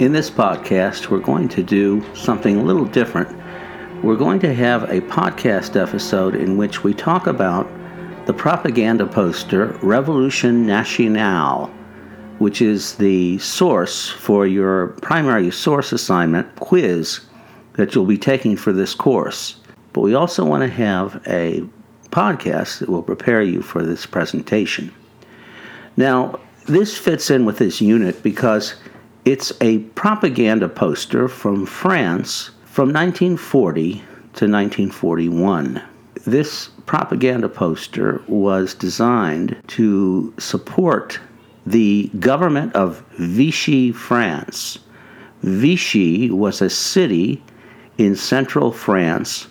In this podcast, we're going to do something a little different. We're going to have a podcast episode in which we talk about the propaganda poster Révolution Nationale, which is the source for your primary source assignment quiz that you'll be taking for this course. But we also want to have a podcast that will prepare you for this presentation. Now, this fits in with this unit because it's a propaganda poster from France from 1940 to 1941. This propaganda poster was designed to support the government of Vichy France. Vichy was a city in central France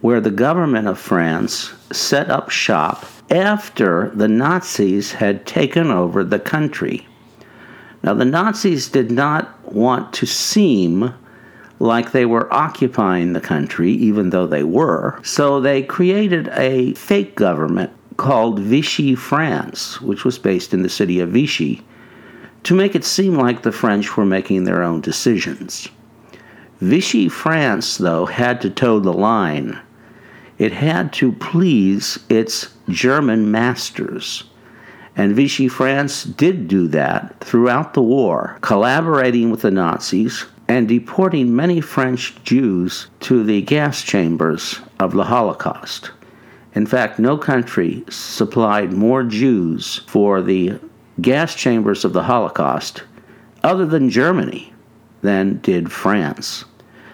where the government of France set up shop after the Nazis had taken over the country. Now, the Nazis did not want to seem like they were occupying the country, even though they were, so they created a fake government called Vichy France, which was based in the city of Vichy, to make it seem like the French were making their own decisions. Vichy France, though, had to toe the line. It had to please its German masters. And Vichy France did do that throughout the war, collaborating with the Nazis and deporting many French Jews to the gas chambers of the Holocaust. In fact, no country supplied more Jews for the gas chambers of the Holocaust, other than Germany, than did France.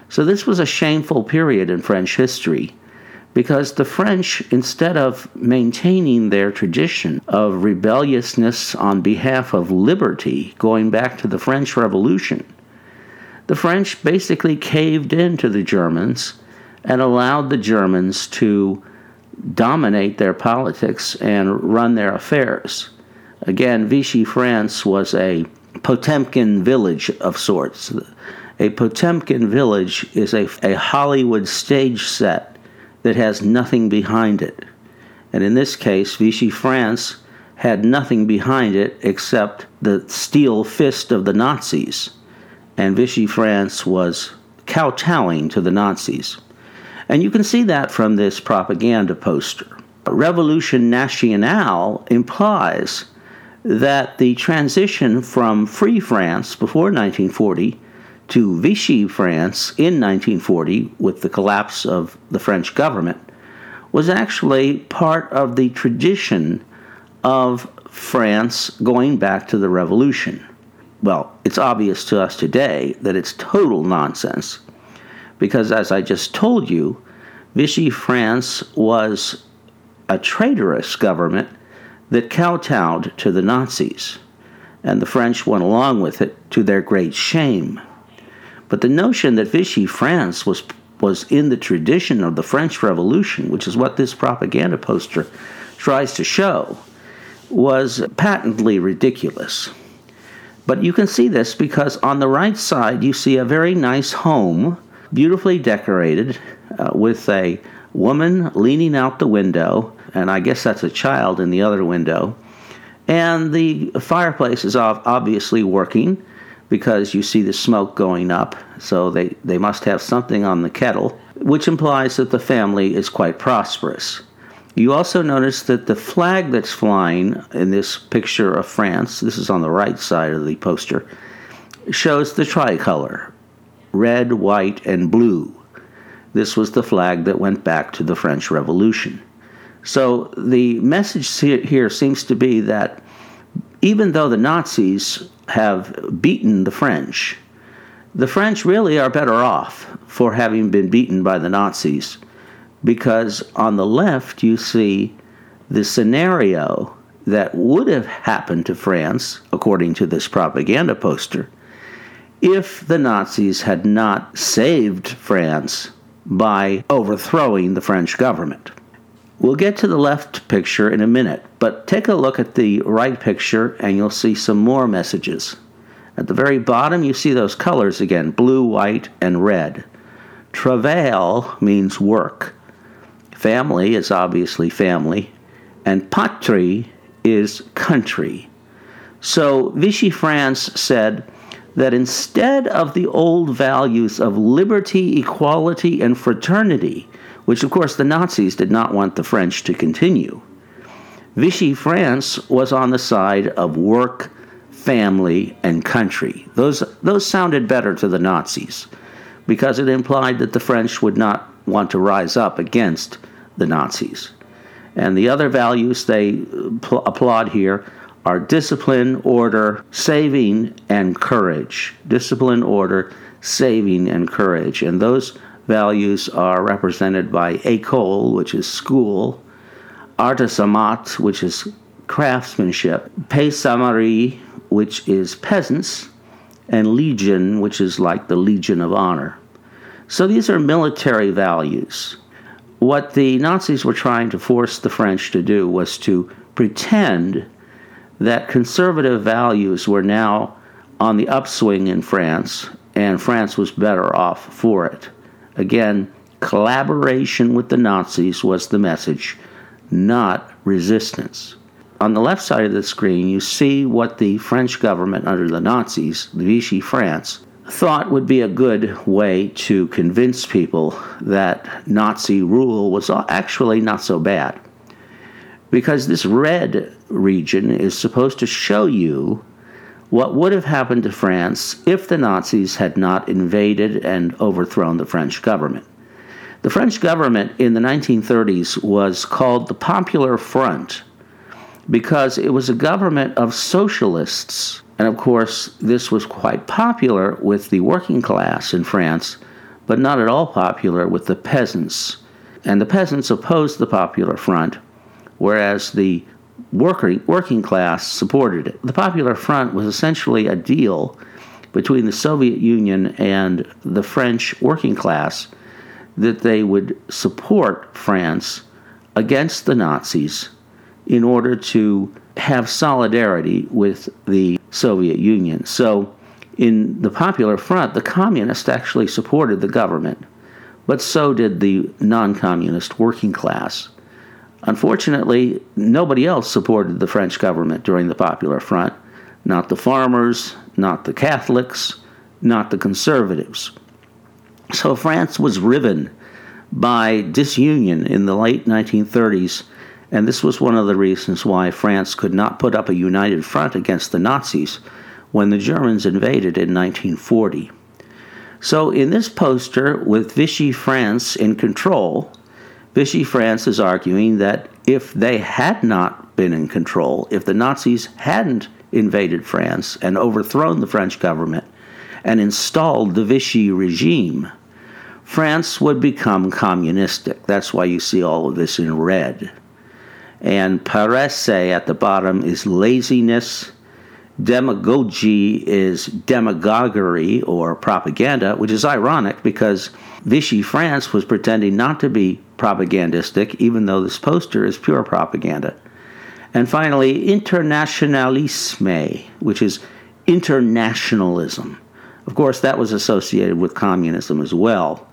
So this was a shameful period in French history, because the French, instead of maintaining their tradition of rebelliousness on behalf of liberty, going back to the French Revolution, the French basically caved in to the Germans and allowed the Germans to dominate their politics and run their affairs. Again, Vichy France was a Potemkin village of sorts. A Potemkin village is a Hollywood stage set that has nothing behind it. And in this case, Vichy France had nothing behind it except the steel fist of the Nazis. And Vichy France was kowtowing to the Nazis. And you can see that from this propaganda poster. Révolution Nationale implies that the transition from Free France before 1940 to Vichy France in 1940 with the collapse of the French government was actually part of the tradition of France going back to the revolution. Well, it's obvious to us today that it's total nonsense because, as I just told you, Vichy France was a traitorous government that kowtowed to the Nazis, and the French went along with it to their great shame. But the notion that Vichy France was in the tradition of the French Revolution, which is what this propaganda poster tries to show, was patently ridiculous. But you can see this because on the right side you see a very nice home, beautifully decorated, with a woman leaning out the window, and I guess that's a child in the other window. And the fireplace is obviously working, because you see the smoke going up, so they must have something on the kettle, which implies that the family is quite prosperous. You also notice that the flag that's flying in this picture of France, this is on the right side of the poster, shows the tricolor, red, white, and blue. This was the flag that went back to the French Revolution. So the message here seems to be that even though the Nazis have beaten the French really are better off for having been beaten by the Nazis, because on the left you see the scenario that would have happened to France, according to this propaganda poster, if the Nazis had not saved France by overthrowing the French government. We'll get to the left picture in a minute, but take a look at the right picture and you'll see some more messages. At the very bottom, you see those colors again, blue, white, and red. Travail means work. Family is obviously family, and patrie is country. So Vichy France said, that instead of the old values of liberty, equality, and fraternity, which of course the Nazis did not want the French to continue, Vichy France was on the side of work, family, and country. Those sounded better to the Nazis because it implied that the French would not want to rise up against the Nazis. And the other values they applaud here are discipline, order, saving, and courage. Discipline, order, saving, and courage. And those values are represented by école, which is school, artisanat, which is craftsmanship, paysannerie, which is peasants, and legion, which is like the Legion of Honor. So these are military values. What the Nazis were trying to force the French to do was to pretend that conservative values were now on the upswing in France, and France was better off for it. Again, collaboration with the Nazis was the message, not resistance. On the left side of the screen, you see what the French government under the Nazis, Vichy France, thought would be a good way to convince people that Nazi rule was actually not so bad. Because this red region is supposed to show you what would have happened to France if the Nazis had not invaded and overthrown the French government. The French government in the 1930s was called the Popular Front because it was a government of socialists. And of course, this was quite popular with the working class in France, but not at all popular with the peasants. And the peasants opposed the Popular Front, whereas the working class supported it. The Popular Front was essentially a deal between the Soviet Union and the French working class that they would support France against the Nazis in order to have solidarity with the Soviet Union. So in the Popular Front, the communists actually supported the government, but so did the non-communist working class. Unfortunately, nobody else supported the French government during the Popular Front. Not the farmers, not the Catholics, not the conservatives. So France was riven by disunion in the late 1930s, and this was one of the reasons why France could not put up a united front against the Nazis when the Germans invaded in 1940. So in this poster, with Vichy France in control, Vichy France is arguing that if they had not been in control, if the Nazis hadn't invaded France and overthrown the French government and installed the Vichy regime, France would become communistic. That's why you see all of this in red. And paresse at the bottom is laziness. Demagogy is demagoguery or propaganda, which is ironic because Vichy France was pretending not to be propagandistic, even though this poster is pure propaganda. And finally, internationalisme, which is internationalism. Of course, that was associated with communism as well.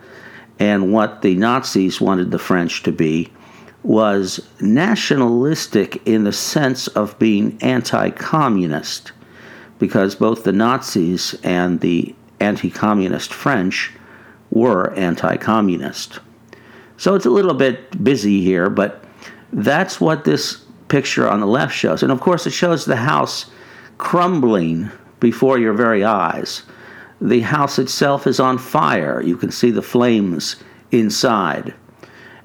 And what the Nazis wanted the French to be was nationalistic in the sense of being anti-communist, because both the Nazis and the anti-communist French were anti-communist. So it's a little bit busy here, but that's what this picture on the left shows. And of course, it shows the house crumbling before your very eyes. The house itself is on fire. You can see the flames inside.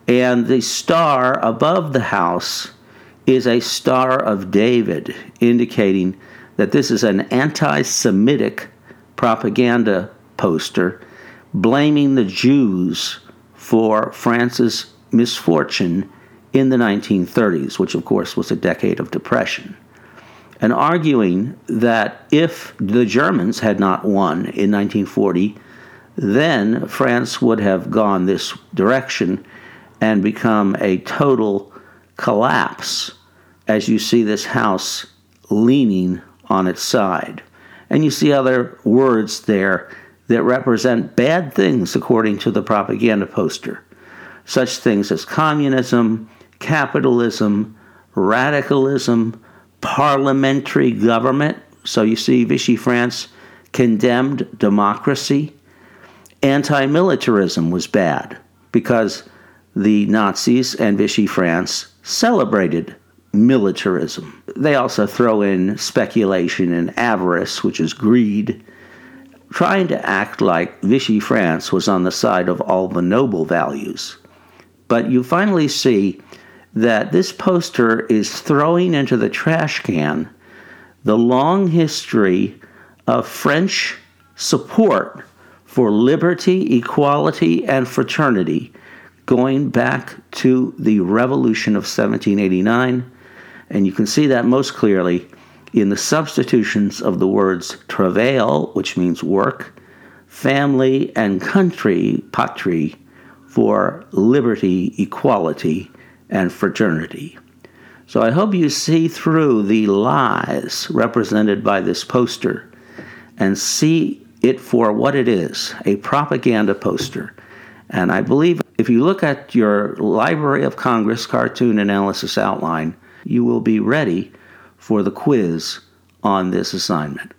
And the star above the house is a Star of David, indicating that this is an anti-Semitic propaganda poster blaming the Jews for France's misfortune in the 1930s, which of course was a decade of depression, and arguing that if the Germans had not won in 1940, then France would have gone this direction and become a total collapse as you see this house leaning on its side. And you see other words there that represent bad things according to the propaganda poster, such things as communism, capitalism, radicalism, parliamentary government. So you see Vichy France condemned democracy. Anti-militarism was bad because the Nazis and Vichy France celebrated militarism. They also throw in speculation and avarice, which is greed, trying to act like Vichy France was on the side of all the noble values. But you finally see that this poster is throwing into the trash can the long history of French support for liberty, equality, and fraternity going back to the Revolution of 1789. And you can see that most clearly in the substitutions of the words travail, which means work, family, and country, patrie, for liberty, equality, and fraternity. So I hope you see through the lies represented by this poster and see it for what it is, a propaganda poster. And I believe if you look at your Library of Congress cartoon analysis outline, you will be ready for the quiz on this assignment.